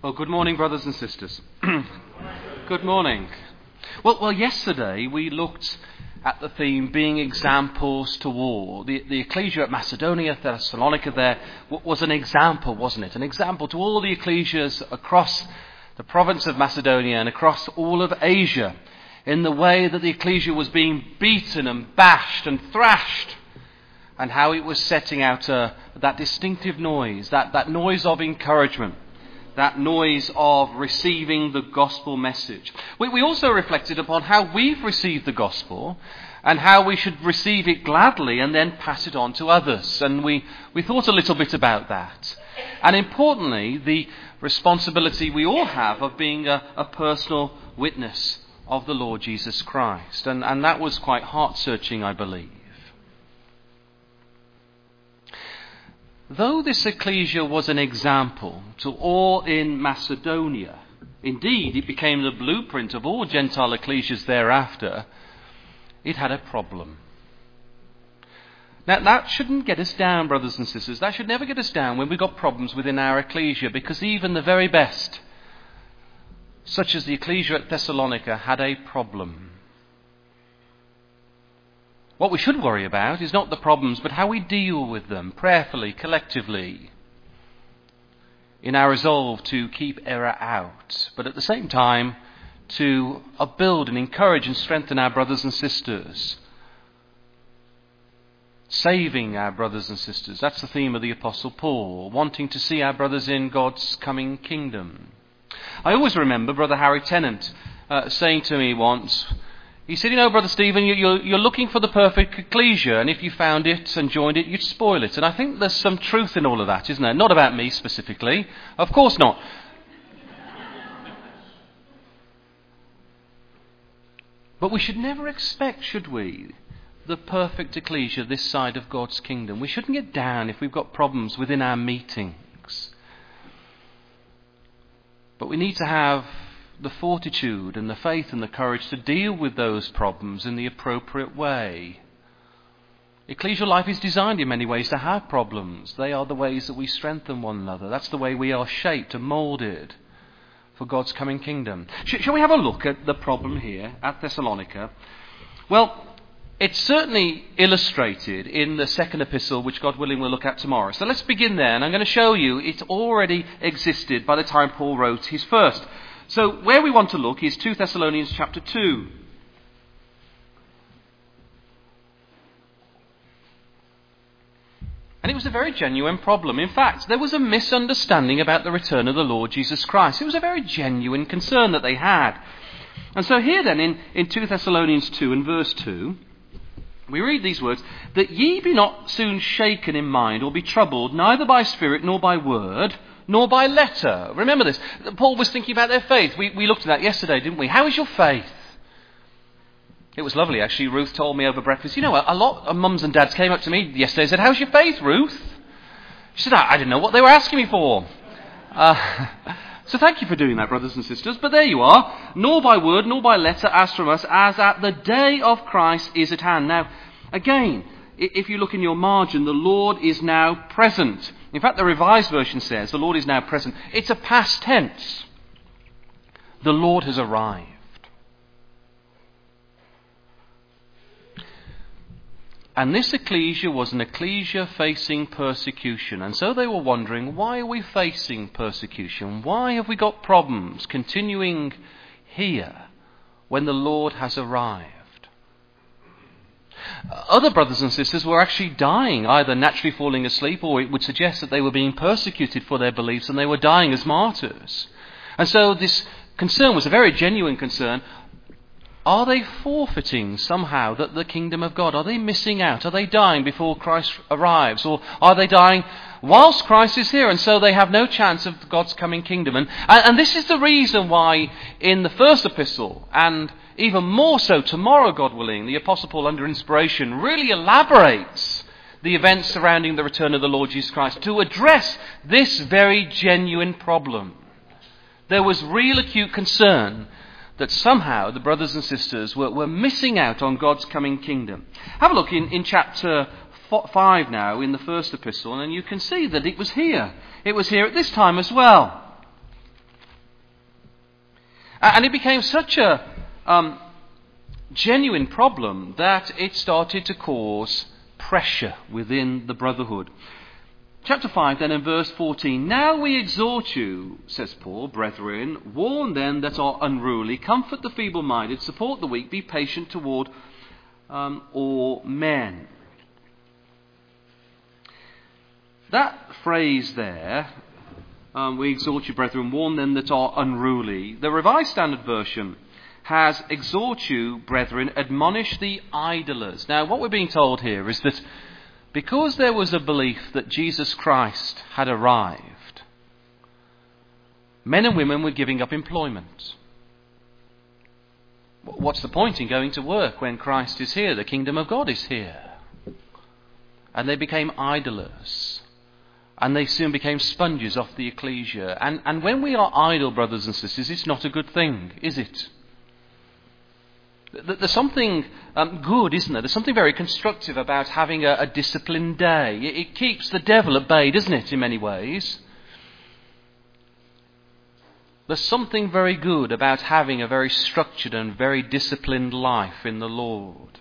Well, good morning, brothers and sisters. Good morning. Well, yesterday we looked at the theme, being examples to all. The ecclesia at Macedonia, Thessalonica there, was an example, wasn't it? An example to all the ecclesias across the province of Macedonia and across all of Asia in the way that the ecclesia was being beaten and bashed and thrashed, and how it was setting out that distinctive noise, that noise of encouragement, that noise of receiving the gospel message. We also reflected upon how we've received the gospel and how we should receive it gladly and then pass it on to others. And we thought a little bit about that. And importantly, the responsibility we all have of being a personal witness of the Lord Jesus Christ. And that was quite heart-searching, I believe. Though this ecclesia was an example to all in Macedonia, indeed it became the blueprint of all Gentile ecclesias thereafter, it had a problem. Now that shouldn't get us down, brothers and sisters. That should never get us down when we've got problems within our ecclesia, because even the very best, such as the ecclesia at Thessalonica, had a problem. What we should worry about is not the problems, but how we deal with them, prayerfully, collectively, in our resolve to keep error out, but at the same time to upbuild and encourage and strengthen our brothers and sisters. Saving our brothers and sisters, that's the theme of the Apostle Paul, wanting to see our brothers in God's coming kingdom. I always remember Brother Harry Tennant saying to me once, he said, you know, Brother Stephen, you're looking for the perfect ecclesia, and if you found it and joined it, you'd spoil it. And I think there's some truth in all of that, isn't there? Not about me specifically. Of course not. But we should never expect, should we, the perfect ecclesia this side of God's kingdom. We shouldn't get down if we've got problems within our meetings. But we need to have the fortitude and the faith and the courage to deal with those problems in the appropriate way. Ecclesial life is designed in many ways to have problems. They are the ways that we strengthen one another. That's the way we are shaped and moulded for God's coming kingdom. Shall we have a look at the problem here at Thessalonica? Well, it's certainly illustrated in the second epistle, which God willing we'll look at tomorrow. So let's begin there, and I'm going to show you it already existed by the time Paul wrote his first. So where we want to look is 2 Thessalonians chapter 2. And it was a very genuine problem. In fact, there was a misunderstanding about the return of the Lord Jesus Christ. It was a very genuine concern that they had. And so here then in 2 Thessalonians 2 and verse 2, we read these words, that ye be not soon shaken in mind or be troubled, neither by spirit nor by word, nor by letter. Remember this. Paul was thinking about their faith. We looked at that yesterday, didn't we? How is your faith? It was lovely, actually. Ruth told me over breakfast, you know, a lot of mums and dads came up to me yesterday and said, how's your faith, Ruth? She said, I didn't know what they were asking me for. So thank you for doing that, brothers and sisters. But there you are. Nor by word, nor by letter, as from us, as at the day of Christ is at hand. Now, again, if you look in your margin, the Lord is now present. In fact, the Revised Version says, the Lord is now present. It's a past tense. The Lord has arrived. And this ecclesia was an ecclesia facing persecution. And so they were wondering, why are we facing persecution? Why have we got problems continuing here when the Lord has arrived? Other brothers and sisters were actually dying, either naturally falling asleep, or it would suggest that they were being persecuted for their beliefs and they were dying as martyrs. And so this concern was a very genuine concern. Are they forfeiting somehow that the kingdom of God? Are they missing out? Are they dying before Christ arrives? Or are they dying whilst Christ is here, and so they have no chance of God's coming kingdom? And this is the reason why in the first epistle, and even more so tomorrow, God willing, the Apostle Paul under inspiration really elaborates the events surrounding the return of the Lord Jesus Christ to address this very genuine problem. There was real acute concern that somehow the brothers and sisters were missing out on God's coming kingdom. Have a look in chapter 5 now, in the first epistle, and you can see that it was here. It was here at this time as well. And it became such a genuine problem that it started to cause pressure within the brotherhood. Chapter 5 then in verse 14, "Now we exhort you," says Paul, "brethren, warn them that are unruly, comfort the feeble-minded, support the weak, be patient toward all men." That phrase there, "we exhort you, brethren, warn them that are unruly," the Revised Standard Version has "exhort you, brethren, admonish the idlers." Now, what we're being told here is that because there was a belief that Jesus Christ had arrived, men and women were giving up employment. What's the point in going to work when Christ is here? The kingdom of God is here. And they became idlers. And they soon became sponges off the ecclesia. And when we are idle, brothers and sisters, it's not a good thing, is it? There's something good, isn't there? There's something very constructive about having a disciplined day. It keeps the devil at bay, doesn't it, in many ways? There's something very good about having a very structured and very disciplined life in the Lord.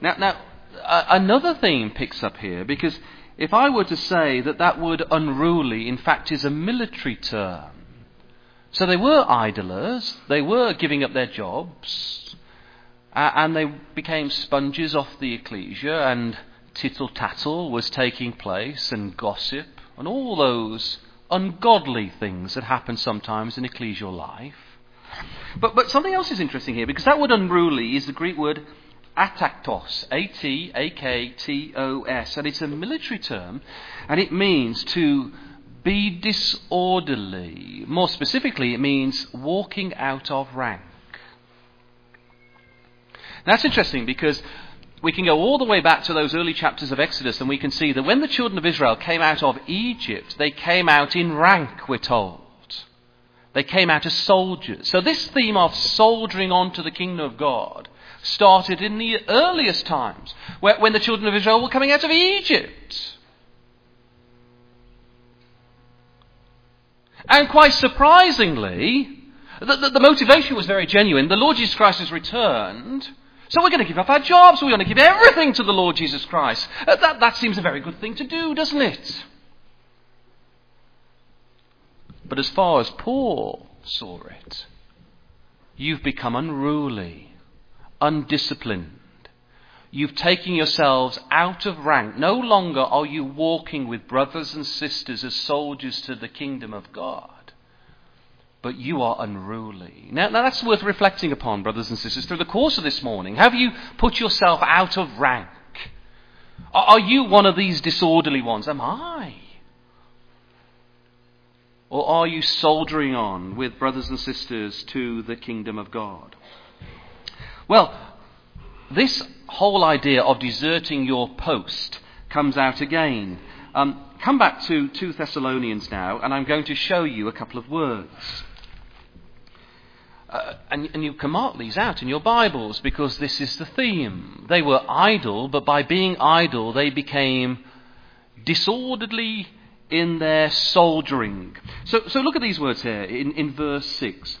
Now, another theme picks up here, because if I were to say that that word unruly, in fact, is a military term. So they were idlers, they were giving up their jobs, and they became sponges off the ecclesia, and tittle-tattle was taking place, and gossip, and all those ungodly things that happen sometimes in ecclesial life. But something else is interesting here, because that word unruly is the Greek word ataktos, A-T-A-K-T-O-S, and it's a military term, and it means to be disorderly. More specifically, it means walking out of rank. Now, that's interesting, because we can go all the way back to those early chapters of Exodus, and we can see that when the children of Israel came out of Egypt, they came out in rank, we're told. They came out as soldiers. So this theme of soldiering on to the kingdom of God started in the earliest times, when the children of Israel were coming out of Egypt. And quite surprisingly, the motivation was very genuine. The Lord Jesus Christ has returned, so we're going to give up our jobs. We're going to give everything to the Lord Jesus Christ. That seems a very good thing to do, doesn't it? But as far as Paul saw it, you've become unruly, undisciplined. You've taken yourselves out of rank. No longer are you walking with brothers and sisters as soldiers to the kingdom of God, but you are unruly. Now that's worth reflecting upon, brothers and sisters, through the course of this morning. Have you put yourself out of rank? Are you one of these disorderly ones? Am I? Or are you soldiering on with brothers and sisters to the kingdom of God? Well, this whole idea of deserting your post comes out again. Come back to 2 Thessalonians now, and I'm going to show you a couple of words. And you can mark these out in your Bibles, because this is the theme. They were idle, but by being idle, they became disorderly in their soldiering. So look at these words here in verse 6.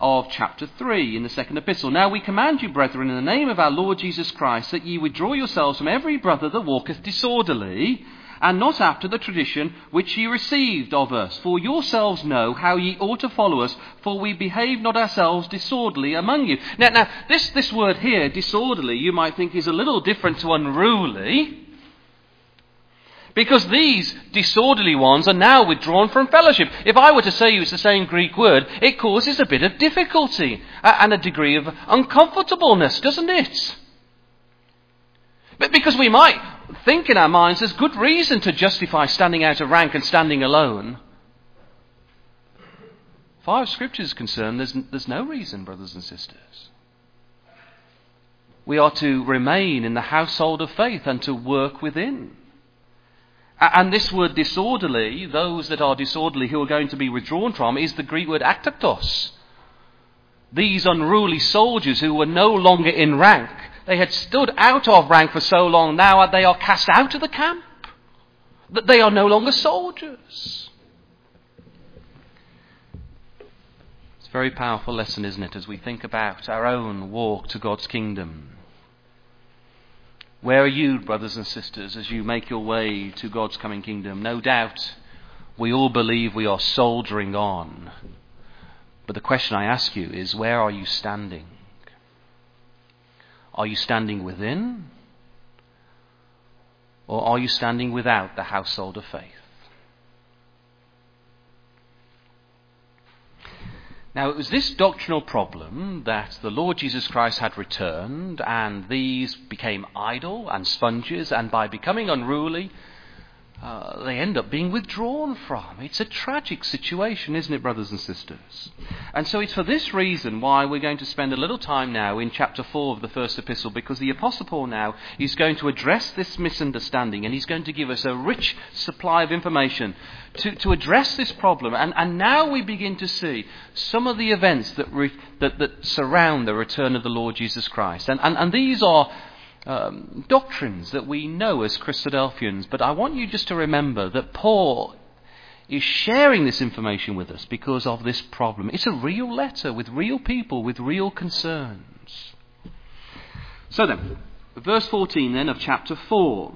Of chapter 3 in the second epistle. "Now we command you, brethren, in the name of our Lord Jesus Christ, that ye withdraw yourselves from every brother that walketh disorderly, and not after the tradition which ye received of us. For yourselves know how ye ought to follow us, for we behave not ourselves disorderly among you." Now this word here, disorderly, you might think is a little different to unruly, because these disorderly ones are now withdrawn from fellowship. If I were to say it's the same Greek word, it causes a bit of difficulty and a degree of uncomfortableness, doesn't it? But because we might think in our minds there's good reason to justify standing out of rank and standing alone. As far as Scripture is concerned, there's no reason, brothers and sisters. We are to remain in the household of faith and to work within. And this word disorderly, those that are disorderly who are going to be withdrawn from, is the Greek word ataktos. These unruly soldiers who were no longer in rank, they had stood out of rank for so long, now they are cast out of the camp, that they are no longer soldiers. It's very powerful lesson, isn't it, as we think about our own walk to God's kingdom. Where are you, brothers and sisters, as you make your way to God's coming kingdom? No doubt we all believe we are soldiering on. But the question I ask you is, where are you standing? Are you standing within? Or are you standing without the household of faith? Now, it was this doctrinal problem that the Lord Jesus Christ had returned, and these became idle and sponges, and by becoming unruly, they end up being withdrawn from. It's a tragic situation, isn't it, brothers and sisters? And so it's for this reason why we're going to spend a little time now in chapter 4 of the first epistle, because the Apostle Paul now is going to address this misunderstanding, and he's going to give us a rich supply of information to address this problem. And now we begin to see some of the events that surround the return of the Lord Jesus Christ. And these are doctrines that we know as Christadelphians, but I want you just to remember that Paul is sharing this information with us because of this problem. It's a real letter with real people, with real concerns. So then, verse 14 then of chapter 4.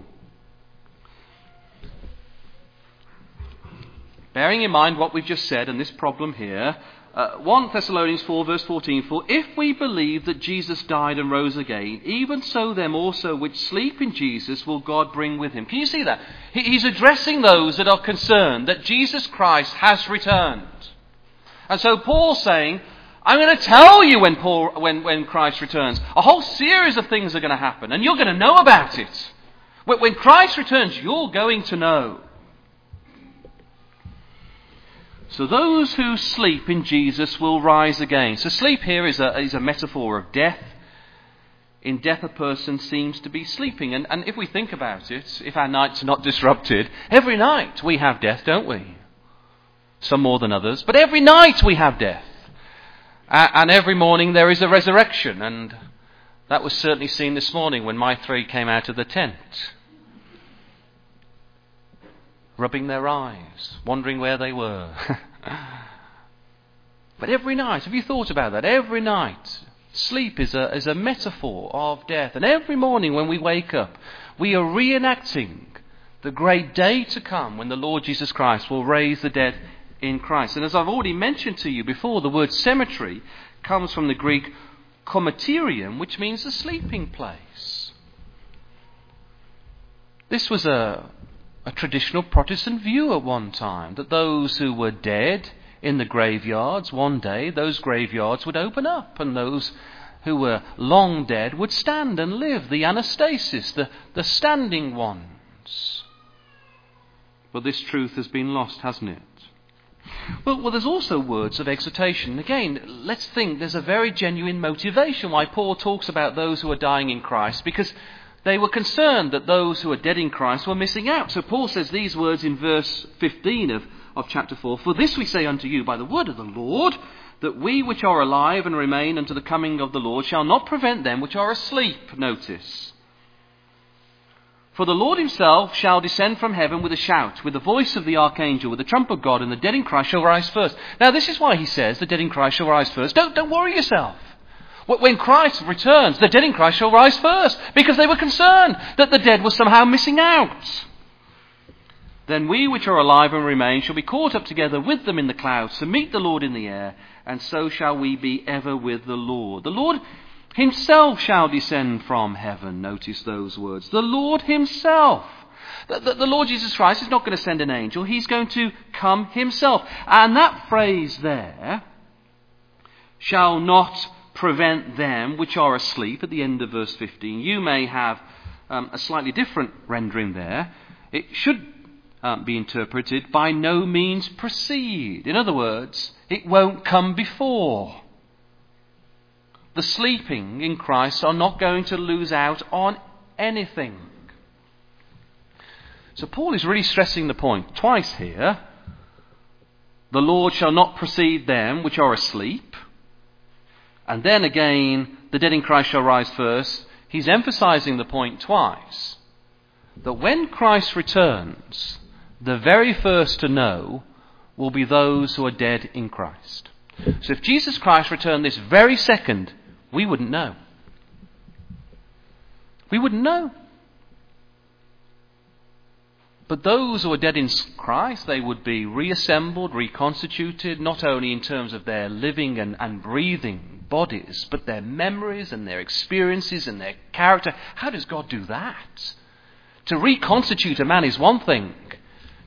Bearing in mind what we've just said and this problem here, 1 Thessalonians 4 verse 14, For if we believe that Jesus died and rose again, even so them also which sleep in Jesus will God bring with him. Can you see that? He's addressing those that are concerned that Jesus Christ has returned. And so Paul's saying, I'm going to tell you when Christ returns. A whole series of things are going to happen and you're going to know about it. When Christ returns, you're going to know. So those who sleep in Jesus will rise again. So sleep here is a metaphor of death. In death a person seems to be sleeping. And if we think about it, if our nights are not disrupted, every night we have death, don't we? Some more than others. But every night we have death. And every morning there is a resurrection. And that was certainly seen this morning when my three came out of the tent, rubbing their eyes, wondering where they were. But every night, have you thought about that? Every night, sleep is a metaphor of death. And every morning when we wake up, we are reenacting the great day to come when the Lord Jesus Christ will raise the dead in Christ. And as I've already mentioned to you before, the word cemetery comes from the Greek komaterium, which means a sleeping place. This was a traditional Protestant view at one time, that those who were dead in the graveyards, one day those graveyards would open up and those who were long dead would stand and live, the anastasis, the standing ones. But this truth has been lost, hasn't it? Well, there's also words of exhortation. Again, let's think there's a very genuine motivation why Paul talks about those who are dying in Christ, because they were concerned that those who are dead in Christ were missing out. So Paul says these words in verse 15 of chapter 4. For this we say unto you by the word of the Lord, that we which are alive and remain unto the coming of the Lord shall not prevent them which are asleep. Notice. For the Lord himself shall descend from heaven with a shout, with the voice of the archangel, with the trump of God, and the dead in Christ shall rise first. Now this is why he says the dead in Christ shall rise first. Don't worry yourself. When Christ returns, the dead in Christ shall rise first, because they were concerned that the dead were somehow missing out. Then we which are alive and remain shall be caught up together with them in the clouds to meet the Lord in the air, and so shall we be ever with the Lord. The Lord himself shall descend from heaven. Notice those words. The Lord himself. The Lord Jesus Christ is not going to send an angel. He's going to come himself. And that phrase there, shall not prevent them which are asleep, at the end of verse 15. You may have a slightly different rendering there. It should be interpreted, by no means proceed. In other words, it won't come before. The sleeping in Christ are not going to lose out on anything. So Paul is really stressing the point twice here. The Lord shall not precede them which are asleep. And then again, the dead in Christ shall rise first. He's emphasizing the point twice, that when Christ returns, the very first to know will be those who are dead in Christ. So if Jesus Christ returned this very second, we wouldn't know. We wouldn't know. But those who are dead in Christ, they would be reassembled, reconstituted, not only in terms of their living and breathing bodies, but their memories and their experiences and their character. How does God do that? To reconstitute a man is one thing.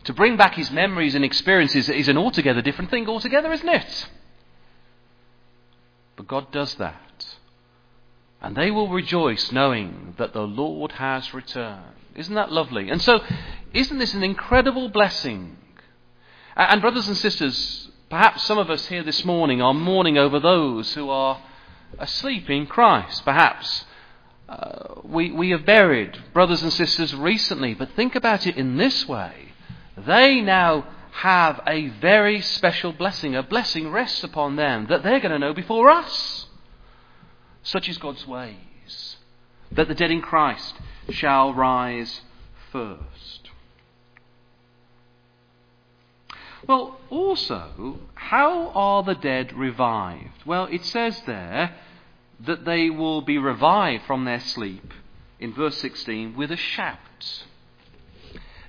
To bring back his memories and experiences is an altogether different thing altogether, isn't it? But God does that. And they will rejoice knowing that the Lord has returned. Isn't that lovely? And so, isn't this an incredible blessing? And brothers and sisters, perhaps some of us here this morning are mourning over those who are asleep in Christ. Perhaps we have buried brothers and sisters recently, but think about it in this way. They now have a very special blessing. A blessing rests upon them that they're going to know before us. Such is God's ways, that the dead in Christ shall rise first. Well, also, how are the dead revived? Well, it says there that they will be revived from their sleep, in verse 16, with a shout.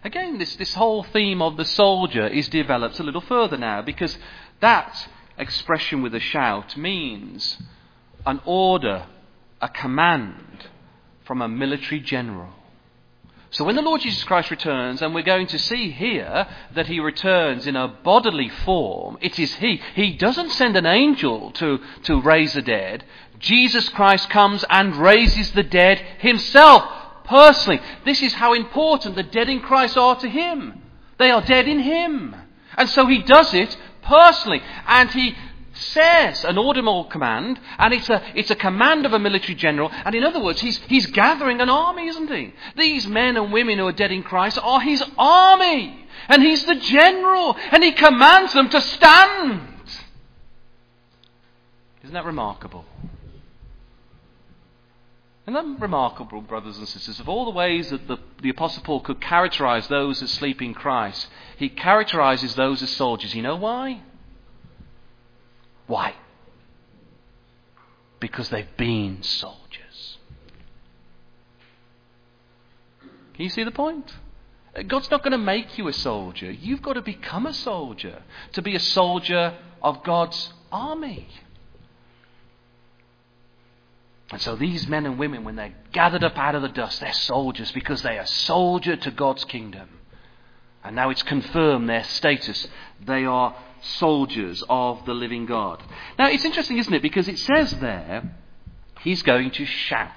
Again, this whole theme of the soldier is developed a little further now, because that expression with a shout means an order, a command from a military general. So when the Lord Jesus Christ returns, and we're going to see here that he returns in a bodily form, it is he. He doesn't send an angel to raise the dead. Jesus Christ comes and raises the dead himself. Personally, this is how important the dead in Christ are to him. They are dead in him. And so he does it personally. And he says an audible command, and it's a command of a military general. And in other words, he's gathering an army, isn't he? These men and women who are dead in Christ are his army. And he's the general. And he commands them to stand. Isn't that remarkable? And then remarkable, brothers and sisters, of all the ways that the Apostle Paul could characterize those that sleep in Christ, he characterizes those as soldiers. You know why? Why? Because they've been soldiers. Can you see the point? God's not going to make you a soldier. You've got to become a soldier, to be a soldier of God's army. And so these men and women, when they're gathered up out of the dust, they're soldiers, because they are soldier to God's kingdom. And now it's confirmed their status. They are soldiers of the living God. Now it's interesting, isn't it? Because it says there, he's going to shout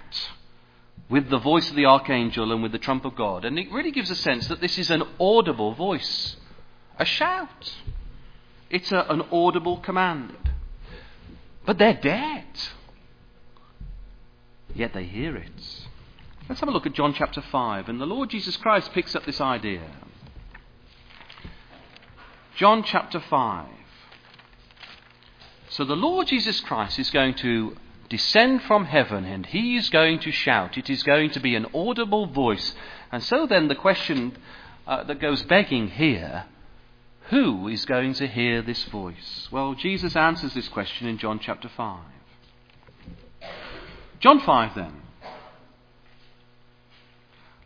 with the voice of the archangel and with the trump of God. And it really gives a sense that this is an audible voice. A shout. It's an audible command. But they're dead. Yet they hear it. Let's have a look at John chapter 5. And the Lord Jesus Christ picks up this idea. John chapter 5. So the Lord Jesus Christ is going to descend from heaven, and he is going to shout. It is going to be an audible voice. And so then the question that goes begging here, who is going to hear this voice? Well, Jesus answers this question in John chapter 5. John 5 then.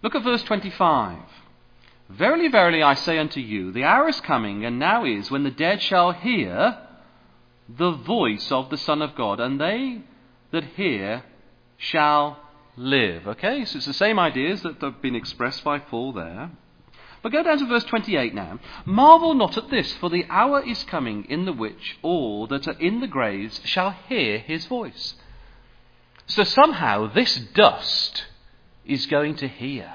Look at verse 25. Verily, verily, I say unto you, the hour is coming, and now is, when the dead shall hear the voice of the Son of God, and they that hear shall live. Okay, so it's the same ideas that have been expressed by Paul there. But go down to verse 28 now. Marvel not at this, for the hour is coming in the which all that are in the graves shall hear his voice. So somehow this dust is going to hear.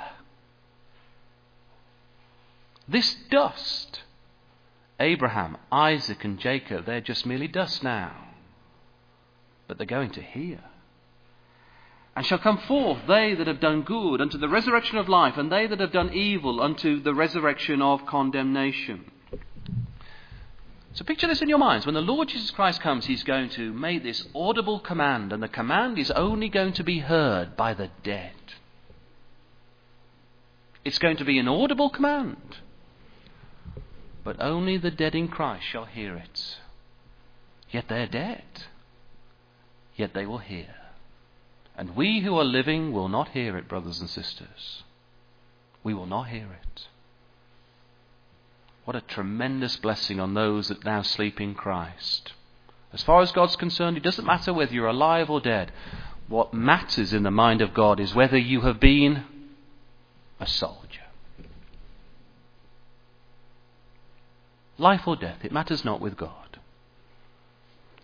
This dust. Abraham, Isaac and Jacob, they're just merely dust now. But they're going to hear. And shall come forth they that have done good unto the resurrection of life, and they that have done evil unto the resurrection of condemnation. So picture this in your minds. When the Lord Jesus Christ comes, he's going to make this audible command, and the command is only going to be heard by the dead. It's going to be an audible command, but only the dead in Christ shall hear it. Yet they're dead. Yet they will hear. And we who are living will not hear it, brothers and sisters. We will not hear it. What a tremendous blessing on those that now sleep in Christ. As far as God's concerned, it doesn't matter whether you're alive or dead. What matters in the mind of God is whether you have been a soldier. Life or death, it matters not with God.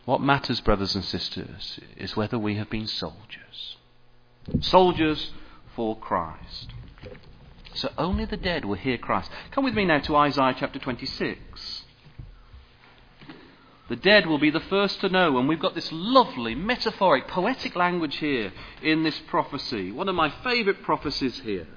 What matters, brothers and sisters, is whether we have been soldiers. Soldiers for Christ. So only the dead will hear Christ. Come with me now to Isaiah chapter 26. The dead will be the first to know, and we've got this lovely, metaphoric, poetic language here in this prophecy. One of my favourite prophecies here.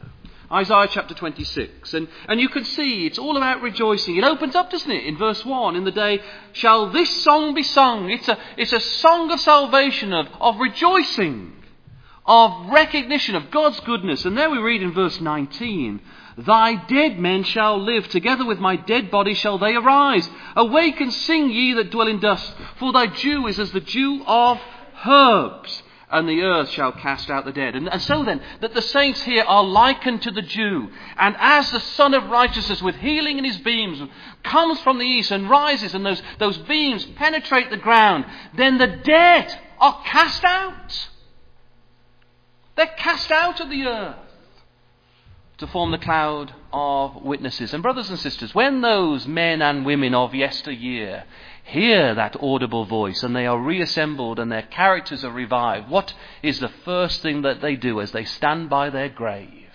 Isaiah chapter 26. And you can see it's all about rejoicing. It opens up, doesn't it, in verse 1, in the day, shall this song be sung? It's a song of salvation, of rejoicing, of recognition of God's goodness. And there we read in verse 19, thy dead men shall live, together with my dead body shall they arise. Awake and sing, ye that dwell in dust, for thy dew is as the dew of herbs, and the earth shall cast out the dead. And so then, that the saints here are likened to the dew, and as the Son of Righteousness with healing in his beams comes from the east and rises, and those beams penetrate the ground, then the dead are cast out. They're cast out of the earth to form the cloud of witnesses. And brothers and sisters, when those men and women of yesteryear hear that audible voice and they are reassembled and their characters are revived, what is the first thing that they do as they stand by their grave?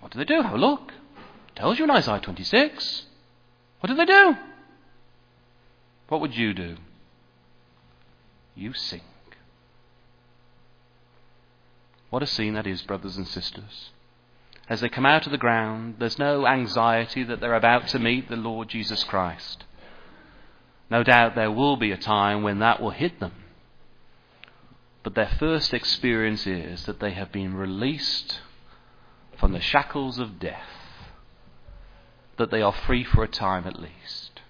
What do they do? Have a look. It tells you in Isaiah 26. What do they do? What would you do? You sing. What a scene that is, brothers and sisters. As they come out of the ground, there's no anxiety that they're about to meet the Lord Jesus Christ. No doubt there will be a time when that will hit them. But their first experience is that they have been released from the shackles of death, that they are free for a time at least.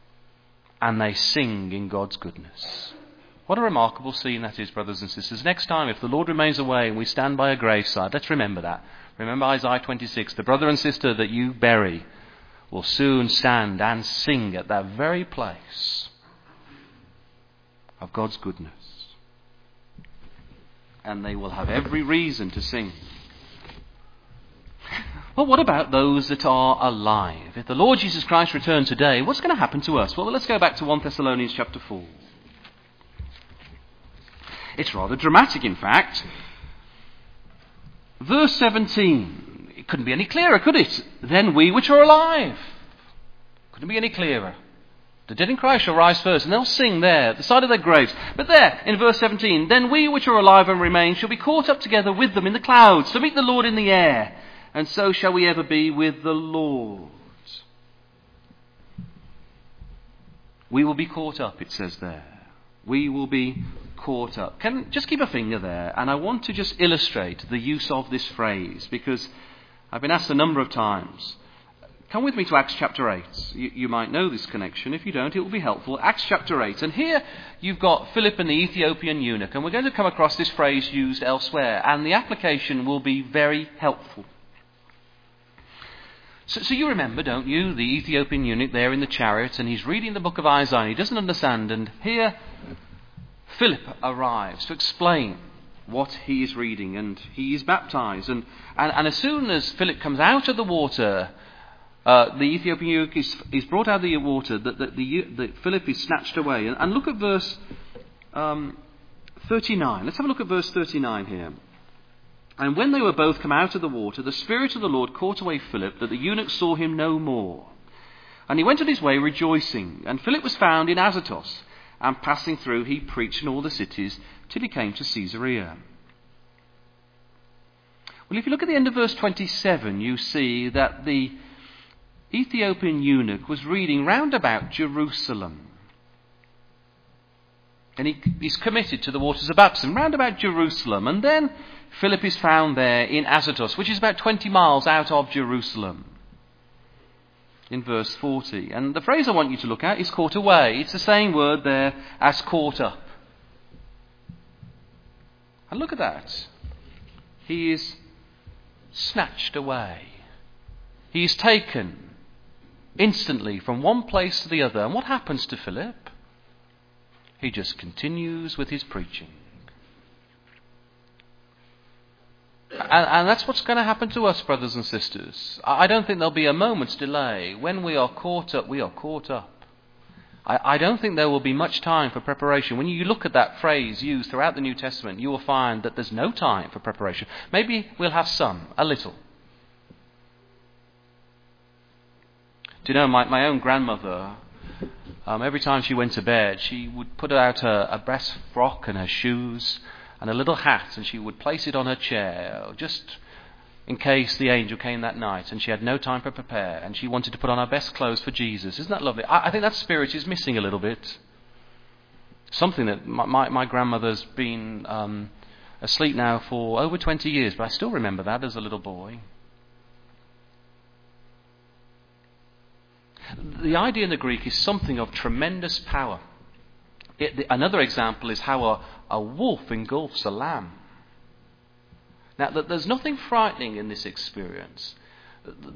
And they sing in God's goodness. What a remarkable scene that is, brothers and sisters. Next time, if the Lord remains away and we stand by a graveside, let's remember that. Remember Isaiah 26. The brother and sister that you bury will soon stand and sing at that very place of God's goodness. And they will have every reason to sing. Well, what about those that are alive? If the Lord Jesus Christ returned today, what's going to happen to us? Well, let's go back to 1 Thessalonians chapter 4. It's rather dramatic, in fact. Verse 17. It couldn't be any clearer, could it? Then we which are alive. Couldn't be any clearer. The dead in Christ shall rise first, and they'll sing there at the side of their graves. But there, in verse 17, then we which are alive and remain shall be caught up together with them in the clouds to meet the Lord in the air. And so shall we ever be with the Lord. We will be caught up, it says there. We will be caught up. Can just keep a finger there, and I want to just illustrate the use of this phrase, because I've been asked a number of times. Come with me to Acts chapter 8. You might know this connection. If you don't, it will be helpful. Acts chapter 8, and here you've got Philip and the Ethiopian eunuch, and we're going to come across this phrase used elsewhere, and the application will be very helpful. So you remember, don't you, the Ethiopian eunuch there in the chariot, and he's reading the book of Isaiah, and he doesn't understand, and here Philip arrives to explain what he is reading, and he is baptized. And as soon as Philip comes out of the water, the Ethiopian eunuch is brought out of the water, that Philip is snatched away. And look at verse 39. Let's have a look at verse 39 here. And when they were both come out of the water, the Spirit of the Lord caught away Philip, that the eunuch saw him no more. And he went on his way rejoicing. And Philip was found in Azotus. And passing through, he preached in all the cities till he came to Caesarea. Well, if you look at the end of verse 27, you see that the Ethiopian eunuch was reading round about Jerusalem. And he's committed to the waters of baptism, round about Jerusalem. And then Philip is found there in Azotus, which is about 20 miles out of Jerusalem. in verse 40. And the phrase I want you to look at is caught away. It's the same word there as caught up. And look at that. He is snatched away. He is taken instantly from one place to the other. And what happens to Philip? He just continues with his preaching. And that's what's going to happen to us, brothers and sisters. I don't think there'll be a moment's delay. When we are caught up, we are caught up. I don't think there will be much time for preparation. When you look at that phrase used throughout the New Testament, you will find that there's no time for preparation. Maybe we'll have some, a little. Do you know, my own grandmother, every time she went to bed, she would put out her best frock and her shoes and a little hat, and she would place it on her chair just in case the angel came that night and she had no time to prepare and she wanted to put on her best clothes for Jesus. Isn't that lovely? I think that spirit is missing a little bit. Something that my grandmother's been asleep now for over 20 years, but I still remember that as a little boy. The idea in the Greek is something of tremendous power. Another example is how a wolf engulfs a lamb. Now, there's nothing frightening in this experience.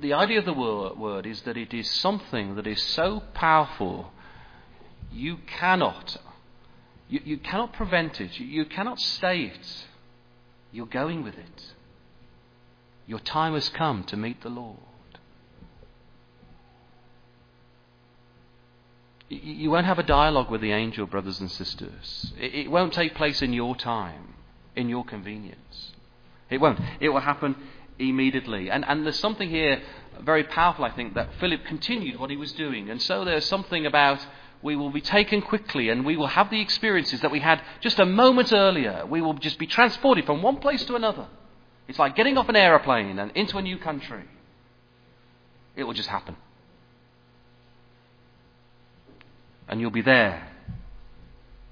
The idea of the word is that it is something that is so powerful, you cannot prevent it, you cannot stay it. You're going with it. Your time has come to meet the Lord. You won't have a dialogue with the angel, brothers and sisters. It won't take place in your time, in your convenience. It won't. It will happen immediately. And there's something here very powerful, I think, that Philip continued what he was doing. And so there's something about we will be taken quickly and we will have the experiences that we had just a moment earlier. We will just be transported from one place to another. It's like getting off an aeroplane and into a new country. It will just happen. And you'll be there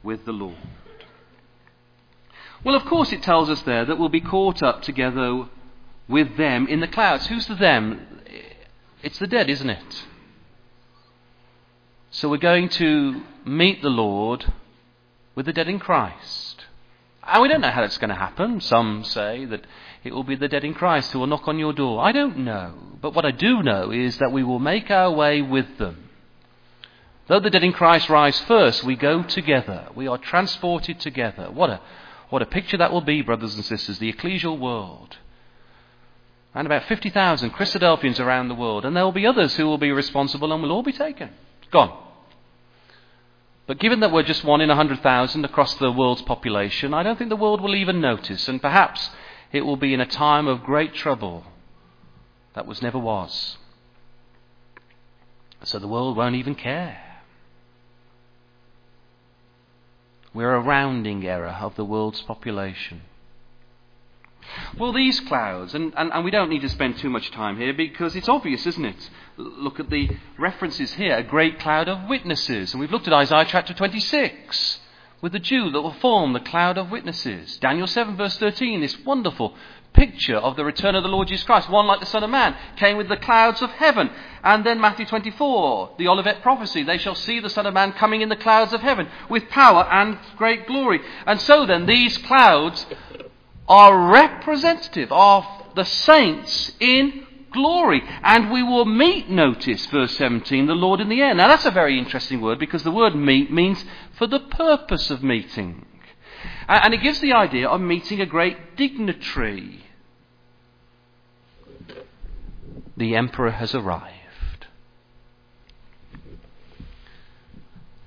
with the Lord. Well, of course it tells us there that we'll be caught up together with them in the clouds. Who's the them? It's the dead, isn't it? So we're going to meet the Lord with the dead in Christ. And we don't know how it's going to happen. Some say that it will be the dead in Christ who will knock on your door. I don't know. But what I do know is that we will make our way with them. Though the dead in Christ rise first, we go together. We are transported together. What a picture that will be, brothers and sisters, the ecclesial world. And about 50,000 Christadelphians around the world. And there will be others who will be responsible and will all be taken. Gone. But given that we're just 1 in 100,000 across the world's population, I don't think the world will even notice. And perhaps it will be in a time of great trouble that was never was. So the world won't even care. We're a rounding error of the world's population. Well, these clouds, and we don't need to spend too much time here because it's obvious, isn't it? Look at the references here, a great cloud of witnesses. And we've looked at Isaiah chapter 26 with the dew that will form the cloud of witnesses. Daniel 7 verse 13, this wonderful picture of the return of the Lord Jesus Christ. One like the Son of Man came with the clouds of heaven. And then Matthew 24, the Olivet prophecy. They shall see the Son of Man coming in the clouds of heaven with power and great glory. And so then these clouds are representative of the saints in glory. And we will meet, notice verse 17, the Lord in the air. Now that's a very interesting word because the word meet means for the purpose of meeting. And it gives the idea of meeting a great dignitary. The emperor has arrived.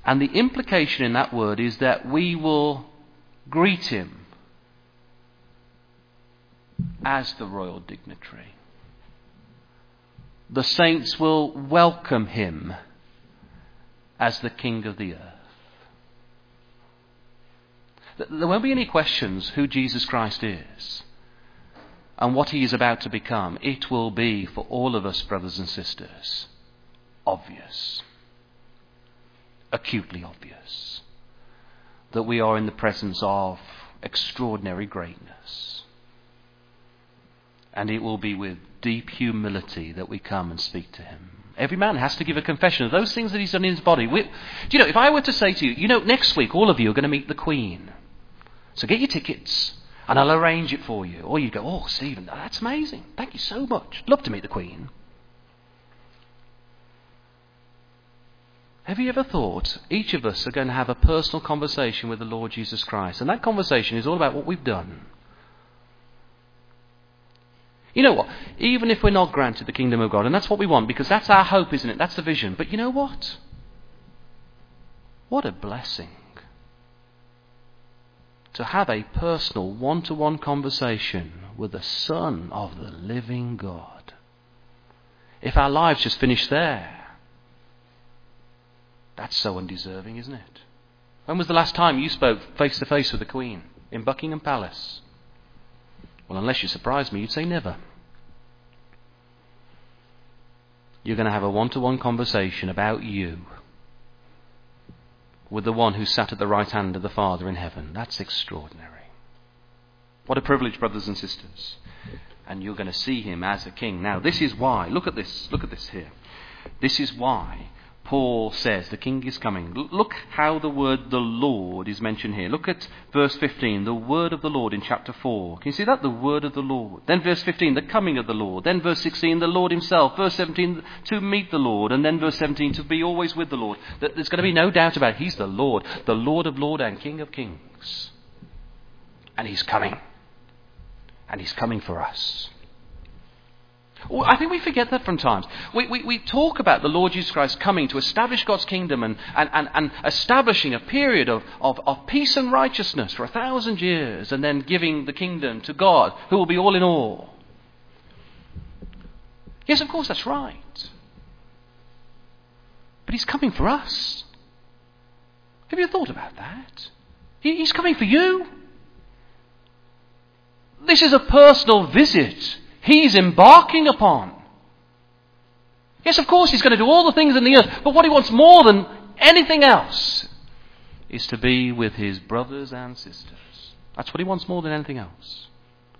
And the implication in that word is that we will greet him as the royal dignitary. The saints will welcome him as the king of the earth. There won't be any questions who Jesus Christ is and what he is about to become. It will be, for all of us, brothers and sisters, obvious, acutely obvious, that we are in the presence of extraordinary greatness. And it will be with deep humility that we come and speak to him. Every man has to give a confession of those things that he's done in his body. Do you know, if I were to say to you, next week all of you are going to meet the Queen. So get your tickets and I'll arrange it for you. Or you'd go, oh, Stephen, that's amazing. Thank you so much. Love to meet the Queen. Have you ever thought each of us are going to have a personal conversation with the Lord Jesus Christ? And that conversation is all about what we've done. You know what? Even if we're not granted the kingdom of God, and that's what we want, because that's our hope, isn't it? That's the vision. But you know what? What a blessing to have a personal one-to-one conversation with the Son of the living God. If our lives just finish there, that's so undeserving, isn't it? When was the last time you spoke face-to-face with the Queen in Buckingham Palace? Well, unless you surprised me, you'd say never. You're going to have a one-to-one conversation about you with the one who sat at the right hand of the Father in heaven. That's extraordinary. What a privilege, brothers and sisters. And you're going to see him as a king. Now, this is why. Look at this here. This is why Paul says the king is coming. Look how the word the Lord is mentioned here. Look at verse 15, the word of the Lord in chapter 4. Can you see that? The word of the Lord. Then verse 15, the coming of the Lord. Then verse 16, the Lord himself. Verse 17, to meet the Lord. And then verse 17, to be always with the Lord. There's going to be no doubt about it. He's the Lord of Lords and King of Kings. And he's coming. And he's coming for us. I think we forget that from times. We talk about the Lord Jesus Christ coming to establish God's kingdom and establishing a period of peace and righteousness for 1,000 years and then giving the kingdom to God who will be all in all. Yes, of course, that's right. But he's coming for us. Have you thought about that? He's coming for you. This is a personal visit he's embarking upon. Yes, of course, he's going to do all the things in the earth, but what he wants more than anything else is to be with his brothers and sisters. That's what he wants more than anything else.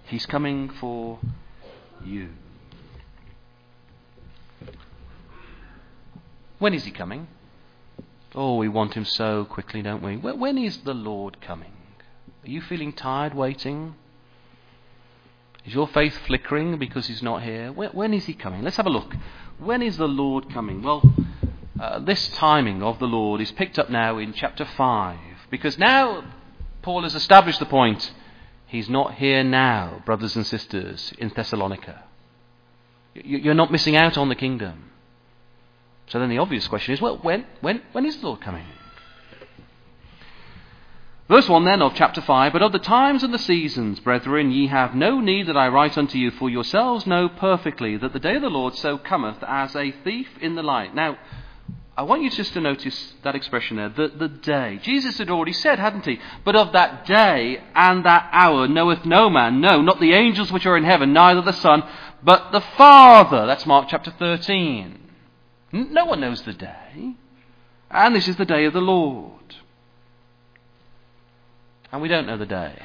He's coming for you. When is he coming? Oh, we want him so quickly, don't we? When is the Lord coming? Are you feeling tired waiting? Is your faith flickering because he's not here? When is he coming? Let's have a look. When is the Lord coming? Well, this timing of the Lord is picked up now in chapter 5. Because now Paul has established the point. He's not here now, brothers and sisters, in Thessalonica. You're not missing out on the kingdom. So then the obvious question is, well, when is the Lord coming? Verse 1 then of chapter 5, but of the times and the seasons, brethren, ye have no need that I write unto you, for yourselves know perfectly that the day of the Lord so cometh as a thief in the night. Now, I want you just to notice that expression there, the day. Jesus had already said, hadn't he? But of that day and that hour knoweth no man, no, not the angels which are in heaven, neither the Son, but the Father. That's Mark chapter 13. No one knows the day. And this is the day of the Lord. And we don't know the day.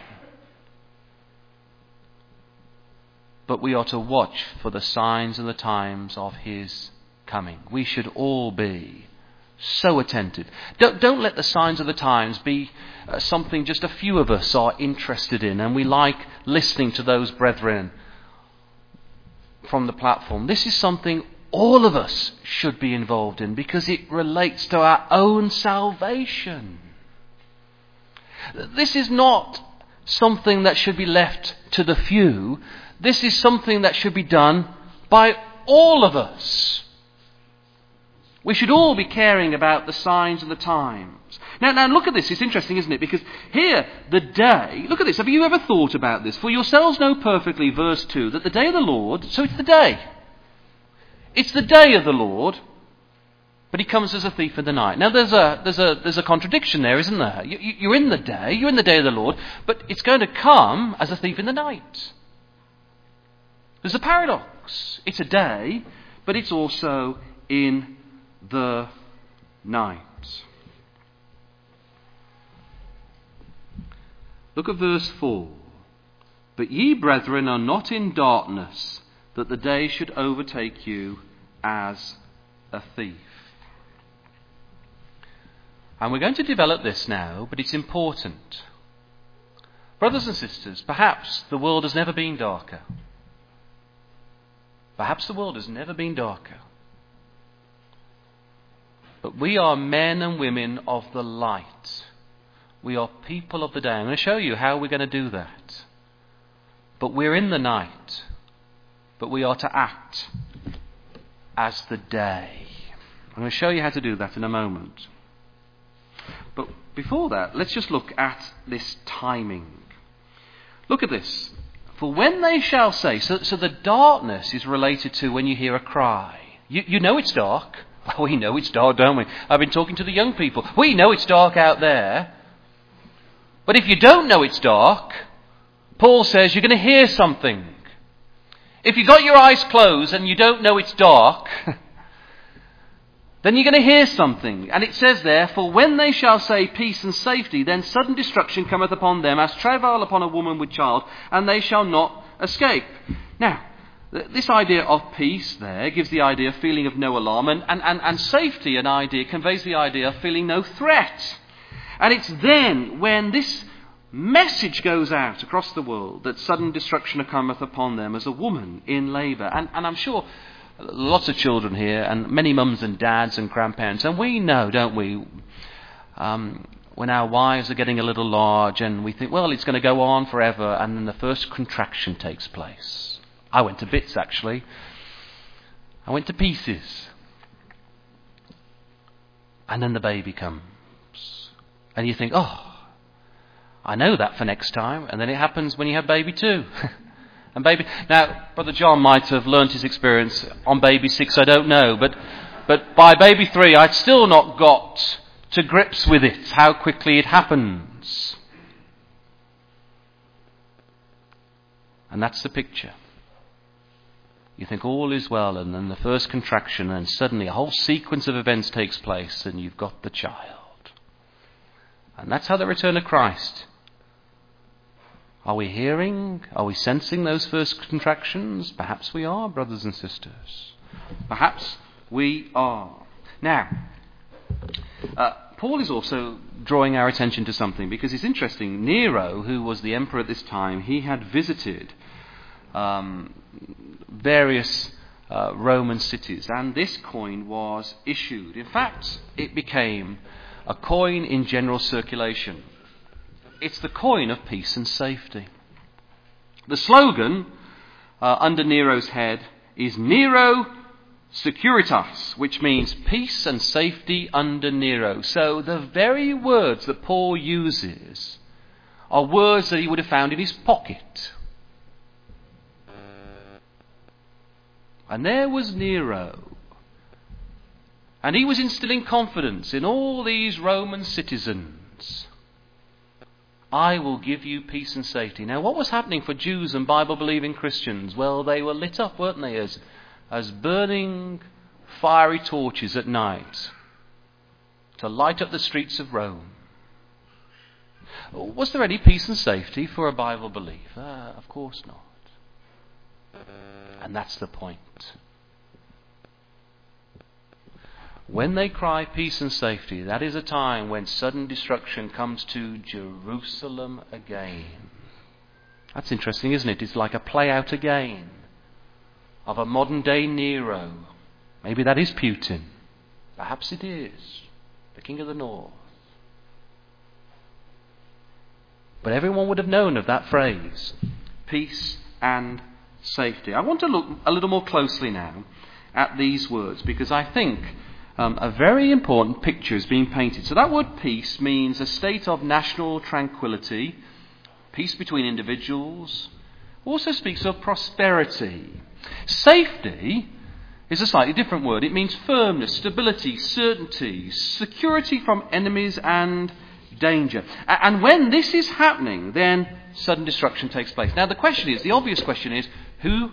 But we ought to watch for the signs and the times of his coming. We should all be so attentive. Don't let the signs of the times be something just a few of us are interested in. And we like listening to those brethren from the platform. This is something all of us should be involved in because it relates to our own salvation. This is not something that should be left to the few. This is something that should be done by all of us. We should all be caring about the signs and the times. Now look at this. It's interesting, isn't it? Because here, the day... Look at this. Have you ever thought about this? For yourselves know perfectly, verse 2, that the day of the Lord... So it's the day. It's the day of the Lord... But he comes as a thief in the night. Now there's a contradiction there, isn't there? You're in the day, you're in the day of the Lord, but it's going to come as a thief in the night. There's a paradox. It's a day, but it's also in the night. Look at verse 4. But ye, brethren, are not in darkness, that the day should overtake you as a thief. And we're going to develop this now, but it's important. Brothers and sisters, perhaps the world has never been darker. Perhaps the world has never been darker. But we are men and women of the light. We are people of the day. I'm going to show you how we're going to do that. But we're in the night. But we are to act as the day. I'm going to show you how to do that in a moment. But before that, let's just look at this timing. Look at this. For when they shall say... So the darkness is related to when you hear a cry. You know it's dark. Oh, we know it's dark, don't we? I've been talking to the young people. We know it's dark out there. But if you don't know it's dark, Paul says you're going to hear something. If you've got your eyes closed and you don't know it's dark, then you're going to hear something. And it says there, for when they shall say peace and safety, then sudden destruction cometh upon them, as travail upon a woman with child, and they shall not escape. Now, this idea of peace there gives the idea of feeling of no alarm, and safety, an idea, conveys the idea of feeling no threat. And it's then when this message goes out across the world that sudden destruction cometh upon them as a woman in labour. And I'm sure lots of children here, and many mums and dads and grandparents, and we know, don't we, when our wives are getting a little large and we think, well, it's going to go on forever, and then the first contraction takes place. I went to bits, actually. I went to pieces. And then the baby comes. And you think, oh, I know that for next time. And then it happens when you have baby two. And baby... Now, Brother John might have learnt his experience on baby six, I don't know. But by baby three, I'd still not got to grips with it, how quickly it happens. And that's the picture. You think all is well, and then the first contraction, and suddenly a whole sequence of events takes place, and you've got the child. And that's how the return of Christ. Are we hearing? Are we sensing those first contractions? Perhaps we are, brothers and sisters. Perhaps we are. Now, Paul is also drawing our attention to something, because it's interesting. Nero, who was the emperor at this time, he had visited various Roman cities, and this coin was issued. In fact, it became a coin in general circulation. It's the coin of peace and safety. The slogan under Nero's head is Nero Securitas, which means peace and safety under Nero. So the very words that Paul uses are words that he would have found in his pocket. And there was Nero. And he was instilling confidence in all these Roman citizens. I will give you peace and safety. Now, what was happening for Jews and Bible-believing Christians? Well, they were lit up, weren't they, as burning fiery torches at night to light up the streets of Rome. Was there any peace and safety for a Bible believer? Of course not. And that's the point. When they cry peace and safety, that is a time when sudden destruction comes to Jerusalem again. That's interesting, isn't it? It's like a play out again of a modern day Nero. Maybe that is Putin. Perhaps it is. The King of the North. But everyone would have known of that phrase. Peace and safety. I want to look a little more closely now at these words, because I think a very important picture is being painted. So that word peace means a state of national tranquility, peace between individuals, also speaks of prosperity. Safety is a slightly different word. It means firmness, stability, certainty, security from enemies and danger. And when this is happening, then sudden destruction takes place. Now, the obvious question is, who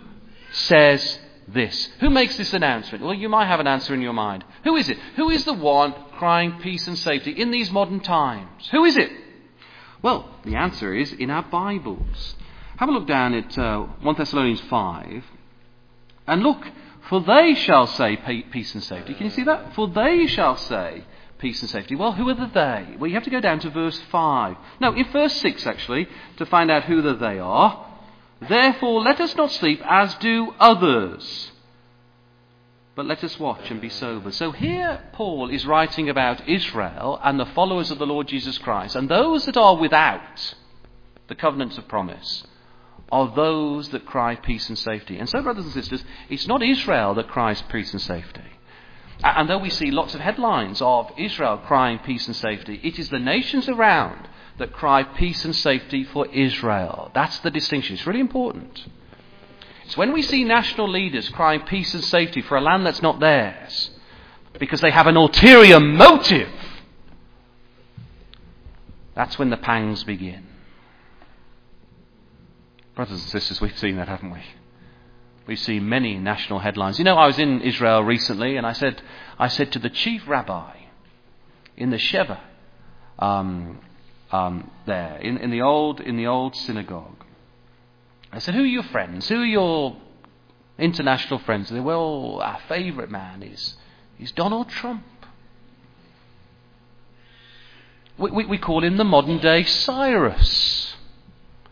says this? Who makes this announcement? Well, you might have an answer in your mind. Who is it? Who is the one crying peace and safety in these modern times? Who is it? Well, the answer is in our Bibles. Have a look down at 1 Thessalonians 5 and look for they shall say peace and safety. Can you see that? For they shall say peace and safety. Well, who are the they? Well, you have to go down to verse 5. No, in verse 6, actually, to find out who the they are. Therefore, let us not sleep as do others, but let us watch and be sober. So here Paul is writing about Israel and the followers of the Lord Jesus Christ, and those that are without the covenants of promise are those that cry peace and safety. And so, brothers and sisters, it's not Israel that cries peace and safety. And though we see lots of headlines of Israel crying peace and safety, it is the nations around that cry peace and safety for Israel. That's the distinction. It's really important. It's when we see national leaders crying peace and safety for a land that's not theirs, because they have an ulterior motive, that's when the pangs begin. Brothers and sisters, we've seen that, haven't we? We've seen many national headlines. You know, I was in Israel recently, and I said to the chief rabbi in the Sheva, there in the old synagogue, I said, "Who are your friends? Who are your international friends?" They said, "Well, our favourite man is Donald Trump. We call him the modern day Cyrus.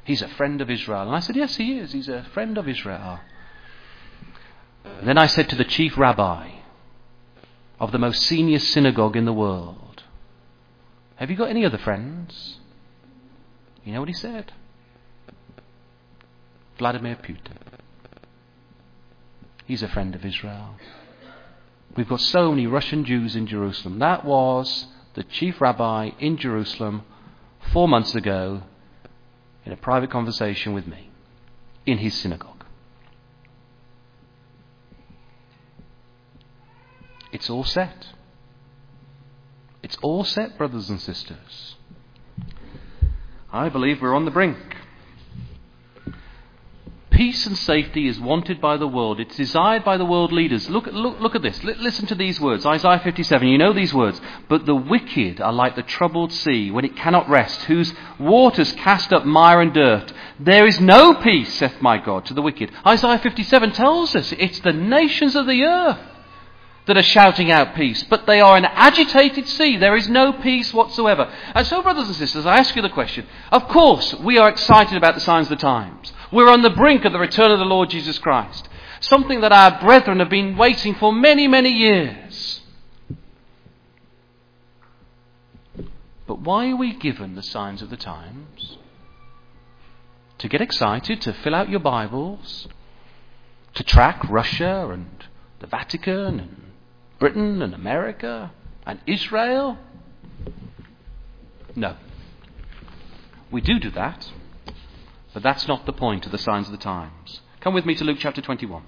He's a friend of Israel." And I said, "Yes, he is. He's a friend of Israel." And then I said to the chief rabbi of the most senior synagogue in the world, "Have you got any other friends?" You know what he said? "Vladimir Putin. He's a friend of Israel. We've got so many Russian Jews in Jerusalem." That was the chief rabbi in Jerusalem 4 months ago, in a private conversation with me, in his synagogue. It's all set. It's all set, brothers and sisters. I believe we're on the brink. Peace and safety is wanted by the world. It's desired by the world leaders. Look at this. Listen to these words. Isaiah 57. You know these words. "But the wicked are like the troubled sea, when it cannot rest, whose waters cast up mire and dirt. There is no peace, saith my God, to the wicked." Isaiah 57 tells us it's the nations of the earth that are shouting out peace, but they are an agitated sea. There is no peace whatsoever. And so, brothers and sisters, I ask you the question. Of course, we are excited about the signs of the times. We're on the brink of the return of the Lord Jesus Christ, something that our brethren have been waiting for many, many years. But why are we given the signs of the times? To get excited, to fill out your Bibles, to track Russia and the Vatican and Britain and America and Israel? No. We do that. But that's not the point of the signs of the times. Come with me to Luke chapter 21.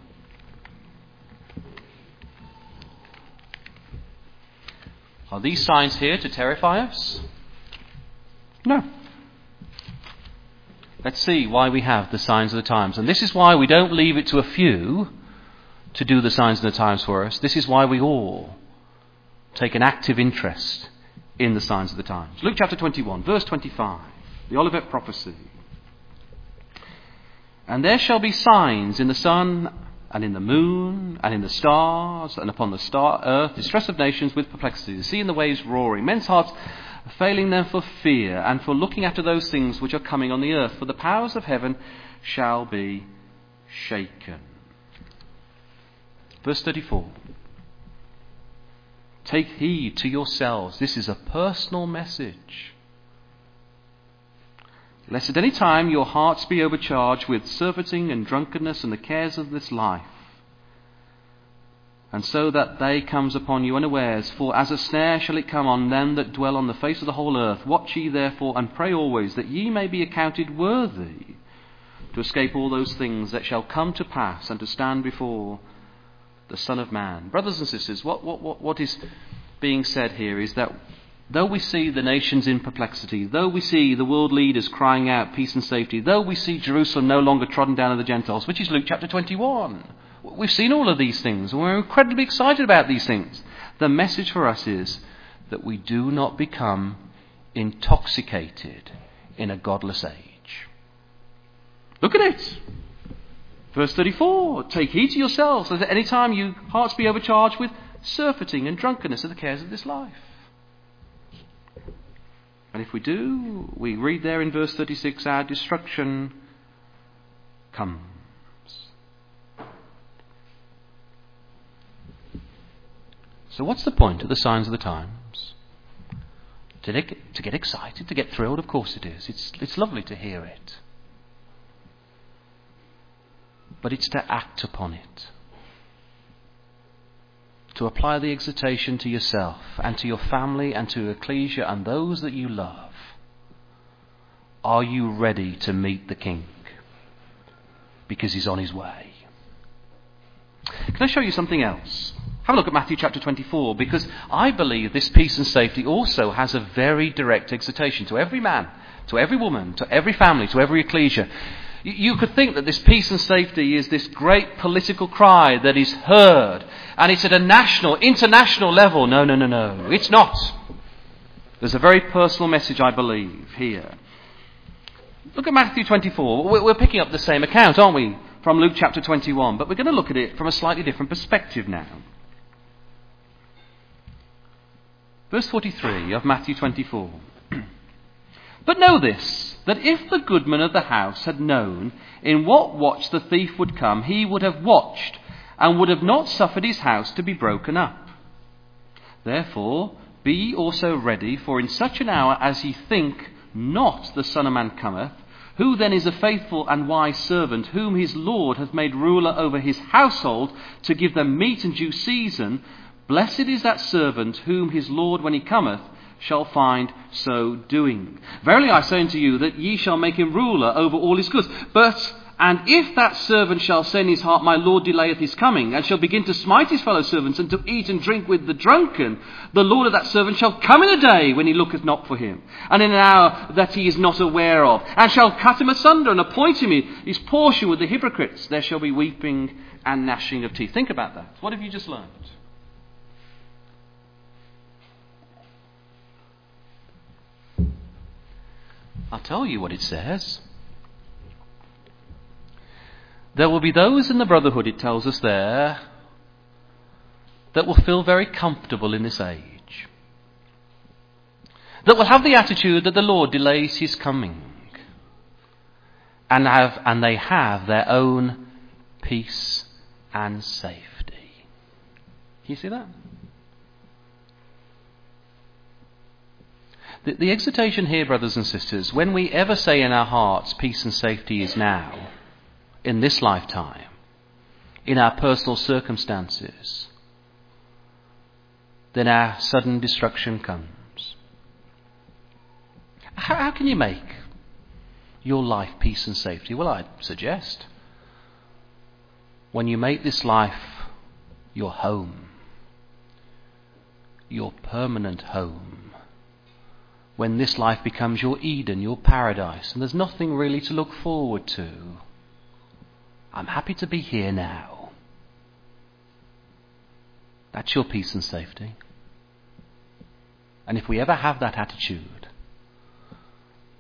Are these signs here to terrify us? No. Let's see why we have the signs of the times. And this is why we don't leave it to a few to do the signs of the times for us. This is why we all take an active interest in the signs of the times. Luke chapter 21, verse 25, the Olivet prophecy. "And there shall be signs in the sun, and in the moon, and in the stars, and upon the earth, distress of nations with perplexity, the sea and the waves roaring, men's hearts failing them for fear, and for looking after those things which are coming on the earth, for the powers of heaven shall be shaken." Verse 34. "Take heed to yourselves." This is a personal message. "Lest at any time your hearts be overcharged with surfeiting and drunkenness and the cares of this life, and so that they comes upon you unawares. For as a snare shall it come on them that dwell on the face of the whole earth. Watch ye therefore, and pray always, that ye may be accounted worthy to escape all those things that shall come to pass, and to stand before the Son of Man." Brothers and sisters, what is being said here is that though we see the nations in perplexity, though we see the world leaders crying out peace and safety, though we see Jerusalem no longer trodden down of the Gentiles, which is Luke chapter 21. We've seen all of these things, and we're incredibly excited about these things. The message for us is that we do not become intoxicated in a godless age. Look at it. Verse 34, take heed to yourselves, that at any time your hearts be overcharged with surfeiting and drunkenness and the cares of this life. And if we do, we read there in verse 36, our destruction comes. So what's the point of the signs of the times? To get excited, to get thrilled, of course it is. It's lovely to hear it. But it's to act upon it. To apply the exhortation to yourself and to your family and to ecclesia and those that you love. Are you ready to meet the King? Because he's on his way. Can I show you something else? Have a look at Matthew chapter 24, because I believe this peace and safety also has a very direct exhortation to every man, to every woman, to every family, to every ecclesia. You could think that this peace and safety is this great political cry that is heard, and it's at a national, international level. No, no, no, no. It's not. There's a very personal message, I believe, here. Look at Matthew 24. We're picking up the same account, aren't we, from Luke chapter 21, but we're going to look at it from a slightly different perspective now. Verse 43 of Matthew 24. But know this, that if the goodman of the house had known in what watch the thief would come, he would have watched and would have not suffered his house to be broken up. Therefore, be ye also ready, for in such an hour as ye think not the Son of Man cometh. Who then is a faithful and wise servant, whom his Lord hath made ruler over his household, to give them meat in due season? Blessed is that servant, whom his Lord, when he cometh, shall find so doing. Verily I say unto you, that ye shall make him ruler over all his goods. But, and if that servant shall say in his heart, my Lord delayeth his coming, and shall begin to smite his fellow servants, and to eat and drink with the drunken, the Lord of that servant shall come in a day when he looketh not for him, and in an hour that he is not aware of, and shall cut him asunder, and appoint him his portion with the hypocrites. There shall be weeping and gnashing of teeth. Think about that. What have you just learned? I'll tell you what it says. There will be those in the brotherhood, it tells us there, that will feel very comfortable in this age. That will have the attitude that the Lord delays his coming. And they have their own peace and safety. You see that? The exhortation here, brothers and sisters, when we ever say in our hearts peace and safety is now, in this lifetime, in our personal circumstances, then our sudden destruction comes. How can you make your life peace and safety? Well, I'd suggest when you make this life your home, your permanent home, when this life becomes your Eden, your paradise, and there's nothing really to look forward to. I'm happy to be here now. That's your peace and safety. And if we ever have that attitude,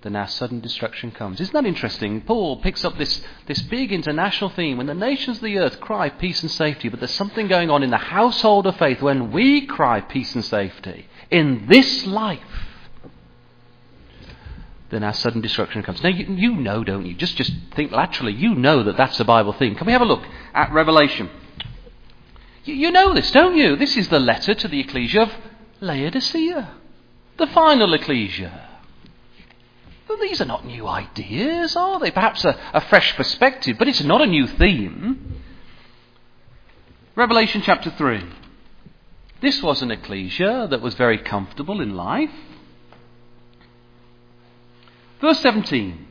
then our sudden destruction comes. Isn't that interesting? Paul picks up this big international theme when the nations of the earth cry peace and safety, but there's something going on in the household of faith when we cry peace and safety in this life. Then our sudden destruction comes. Now, you know, don't you? Just think laterally. You know that that's a Bible theme. Can we have a look at Revelation? You know this, don't you? This is the letter to the ecclesia of Laodicea. The final ecclesia. Well, these are not new ideas, are they? Perhaps a fresh perspective, but it's not a new theme. Revelation chapter 3. This was an ecclesia that was very comfortable in life. Verse 17,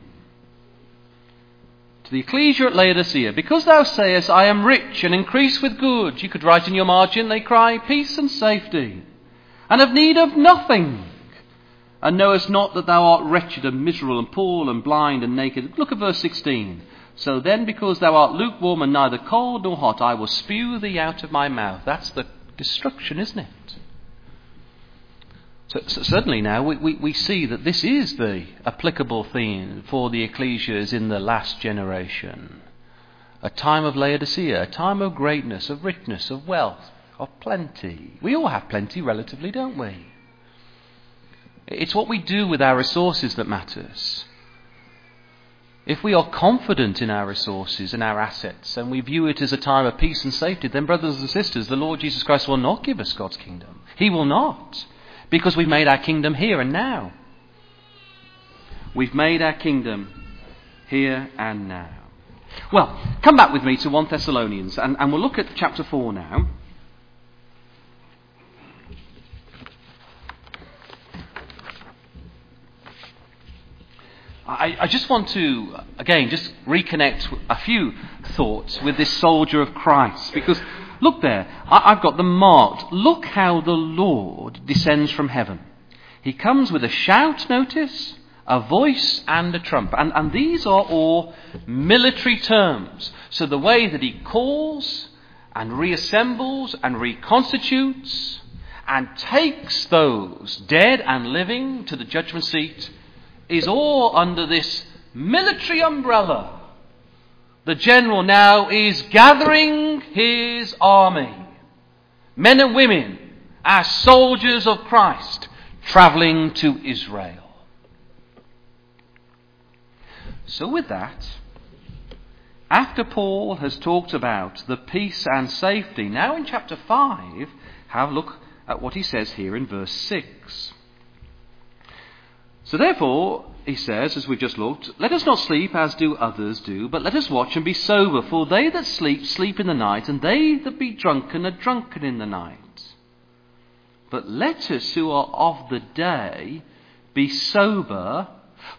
to the ecclesia at Laodicea, because thou sayest, I am rich and increase with goods, you could write in your margin, they cry, peace and safety, and have need of nothing, and knowest not that thou art wretched and miserable and poor and blind and naked. Look at verse 16. So then, because thou art lukewarm and neither cold nor hot, I will spew thee out of my mouth. That's the destruction, isn't it? So certainly now we see that this is the applicable theme for the ecclesias in the last generation. a time of Laodicea, a time of greatness, of richness, of wealth, of plenty. We all have plenty relatively, don't we? It's what we do with our resources that matters. If we are confident in our resources and our assets and we view it as a time of peace and safety, then, brothers and sisters, the Lord Jesus Christ will not give us God's kingdom. He will not, because we've made our kingdom here and now. We've made our kingdom here and now. Well, come back with me to 1 Thessalonians and we'll look at chapter 4 now. I just want to, again, just reconnect a few thoughts with this soldier of Christ. Because, look there, I've got them marked. Look how the Lord descends from heaven. He comes with a shout, notice, a voice and a trump. And these are all military terms. So the way that he calls and reassembles and reconstitutes and takes those dead and living to the judgment seat is all under this military umbrella. The general now is gathering his army. Men and women, as soldiers of Christ, travelling to Israel. So with that, after Paul has talked about the peace and safety, now in chapter 5, have a look at what he says here in verse 6. So therefore, he says, as we've just looked, let us not sleep as do others do, but let us watch and be sober, for they that sleep, sleep in the night, and they that be drunken are drunken in the night. But let us who are of the day be sober,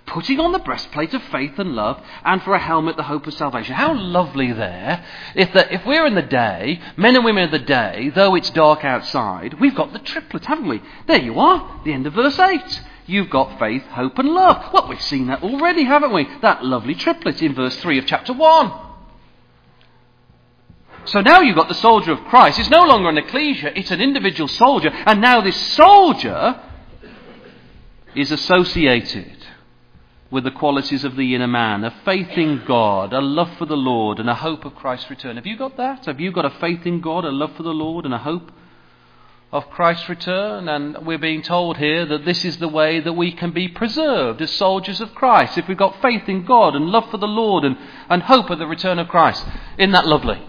putting on the breastplate of faith and love, and for a helmet the hope of salvation. How lovely there, if we're in the day, men and women of the day, though it's dark outside, we've got the triplet, haven't we? There you are, the end of verse 8. You've got faith, hope and love. Well, we've seen that already, haven't we? That lovely triplet in verse 3 of chapter 1. So now you've got the soldier of Christ. It's no longer an ecclesia, it's an individual soldier. And now this soldier is associated with the qualities of the inner man, a faith in God, a love for the Lord and a hope of Christ's return. Have you got that? Have you got a faith in God, a love for the Lord and a hope of Christ's return? And we're being told here that this is the way that we can be preserved as soldiers of Christ, if we've got faith in God and love for the Lord and hope of the return of Christ. Isn't that lovely?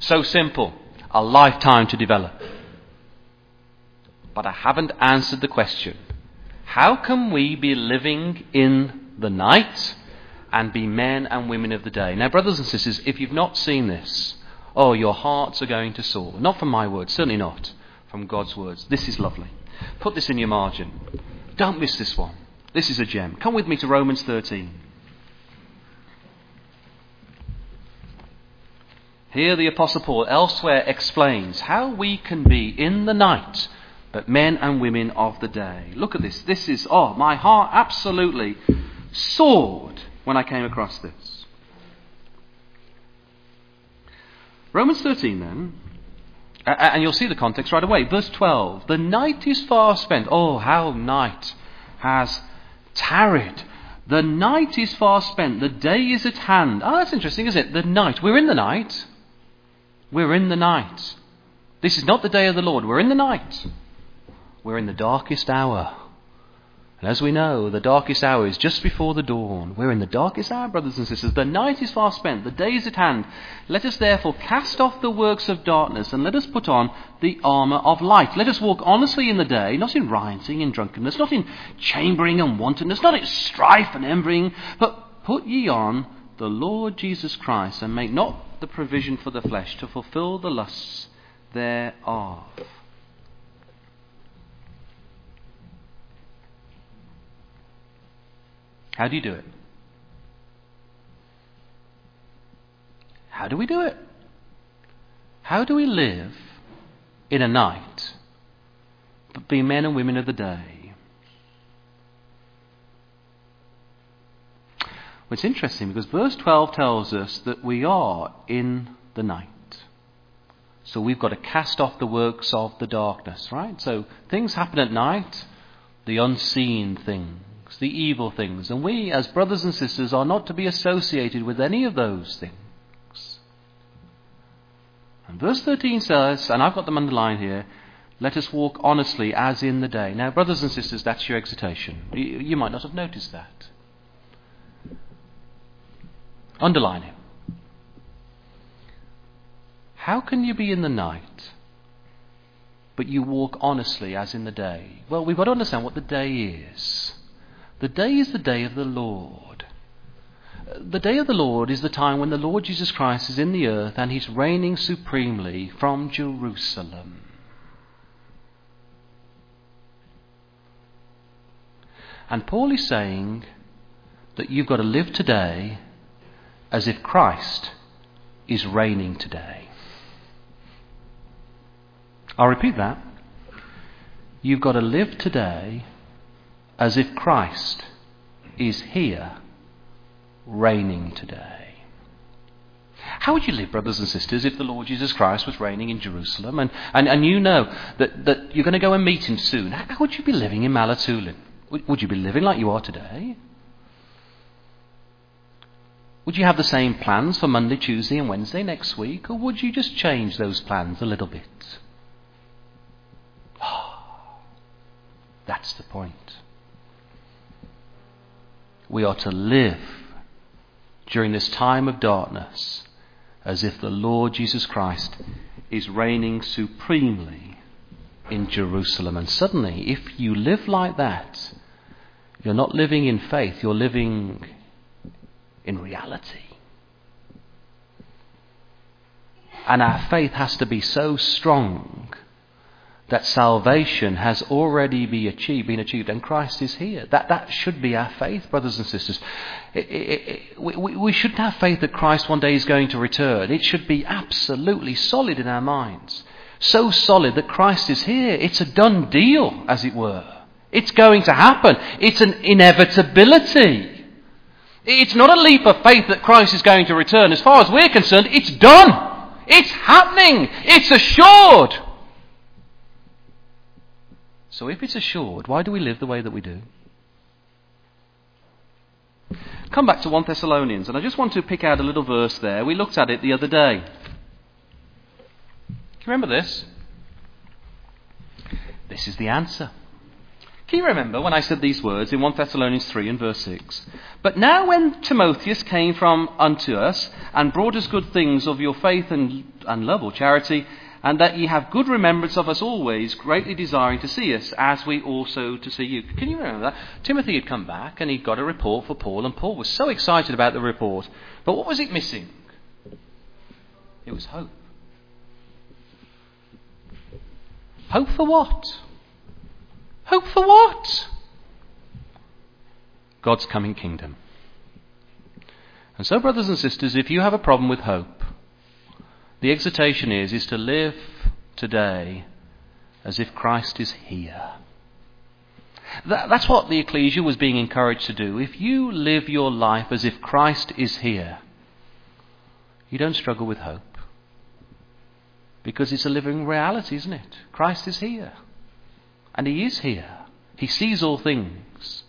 So simple. A lifetime to develop. But I haven't answered the question. How can we be living in the night and be men and women of the day? Now, brothers and sisters, if you've not seen this, oh, your hearts are going to soar. Not from my words, certainly not. From God's words. This is lovely. Put this in your margin. Don't miss this one. This is a gem. Come with me to Romans 13. Here the Apostle Paul elsewhere explains how we can be in the night, but men and women of the day. Look at this. This is, oh, my heart absolutely soared when I came across this. Romans 13 then. And you'll see the context right away. Verse 12. The night is far spent. Oh, how night has tarried. The night is far spent. The day is at hand. Oh, that's interesting, isn't it? The night. We're in the night. We're in the night. This is not the day of the Lord. We're in the night. We're in the darkest hour. And as we know, the darkest hour is just before the dawn. We're in the darkest hour, brothers and sisters. The night is far spent, the day is at hand. Let us therefore cast off the works of darkness and let us put on the armour of light. Let us walk honestly in the day, not in rioting and drunkenness, not in chambering and wantonness, not in strife and envying, but put ye on the Lord Jesus Christ and make not the provision for the flesh to fulfil the lusts thereof. How do you do it? How do we do it? How do we live in a night but be men and women of the day? Well, it's interesting because verse 12 tells us that we are in the night. So we've got to cast off the works of the darkness, right? So things happen at night, the unseen things, the evil things, and we as brothers and sisters are not to be associated with any of those things. And verse 13 says, and I've got them underlined here, let us walk honestly as in the day. Now, brothers and sisters, that's your exhortation. You might not have noticed that. Underline it. How can you be in the night, but you walk honestly as in the day? Well, we've got to understand what the day is. The day is the day of the Lord. The day of the Lord is the time when the Lord Jesus Christ is in the earth and he's reigning supremely from Jerusalem. And Paul is saying that you've got to live today as if Christ is reigning today. I'll repeat that. You've got to live today as if Christ is here reigning today. How would you live, brothers and sisters, if the Lord Jesus Christ was reigning in Jerusalem and you know that you're going to go and meet him soon? How would you be living in Malatulin? Would you be living like you are today? Would you have the same plans for Monday, Tuesday and Wednesday next week, or would you just change those plans a little bit? That's the point. We are to live during this time of darkness as if the Lord Jesus Christ is reigning supremely in Jerusalem. And suddenly, if you live like that, you're not living in faith, you're living in reality. And our faith has to be so strong that salvation has already been achieved, and Christ is here. That should be our faith, brothers and sisters. We shouldn't have faith that Christ one day is going to return. It should be absolutely solid in our minds. So solid that Christ is here. It's a done deal, as it were. It's going to happen. It's an inevitability. It's not a leap of faith that Christ is going to return. As far as we're concerned, it's done. It's happening. It's assured. So if it's assured, why do we live the way that we do? Come back to 1 Thessalonians, and I just want to pick out a little verse there. We looked at it the other day. Can you remember this? This is the answer. Can you remember when I said these words in 1 Thessalonians 3 and verse 6? But now when Timotheus came from unto us, and brought us good things of your faith and love or charity, and that ye have good remembrance of us always, greatly desiring to see us, as we also to see you. Can you remember that? Timothy had come back and he'd got a report for Paul, and Paul was so excited about the report. But what was it missing? It was hope. Hope for what? Hope for what? God's coming kingdom. And so, brothers and sisters, if you have a problem with hope, the exhortation is to live today as if Christ is here. That's what the ecclesia was being encouraged to do. If you live your life as if Christ is here, you don't struggle with hope. Because it's a living reality, isn't it? Christ is here. And he is here. He sees all things.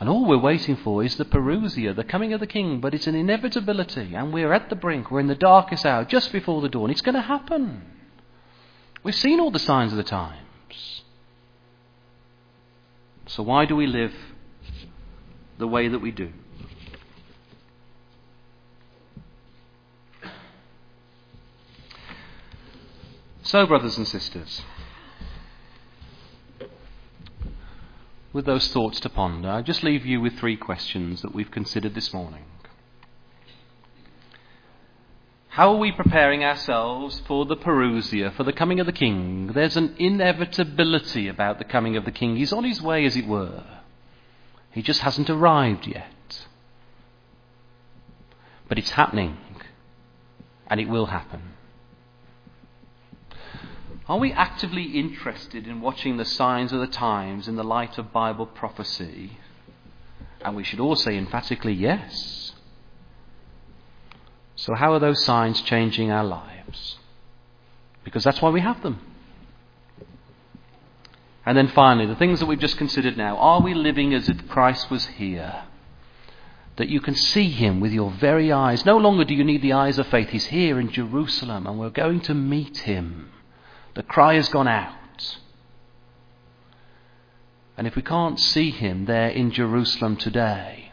And all we're waiting for is the parousia, the coming of the King. But it's an inevitability, and we're at the brink. We're in the darkest hour, just before the dawn. It's going to happen. We've seen all the signs of the times. So why do we live the way that we do? So, brothers and sisters, with those thoughts to ponder, I just leave you with three questions that we've considered this morning. How are we preparing ourselves for the parousia, for the coming of the King? There's an inevitability about the coming of the King. He's on his way, as it were. He just hasn't arrived yet. But it's happening, and it will happen. Are we actively interested in watching the signs of the times in the light of Bible prophecy? And we should all say emphatically yes. So how are those signs changing our lives? Because that's why we have them. And then finally, the things that we've just considered now. Are we living as if Christ was here? that you can see him with your very eyes. No longer do you need the eyes of faith. He's here in Jerusalem, and we're going to meet him. The cry has gone out. And if we can't see him there in Jerusalem today,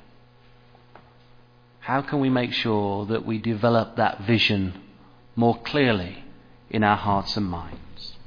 how can we make sure that we develop that vision more clearly in our hearts and minds?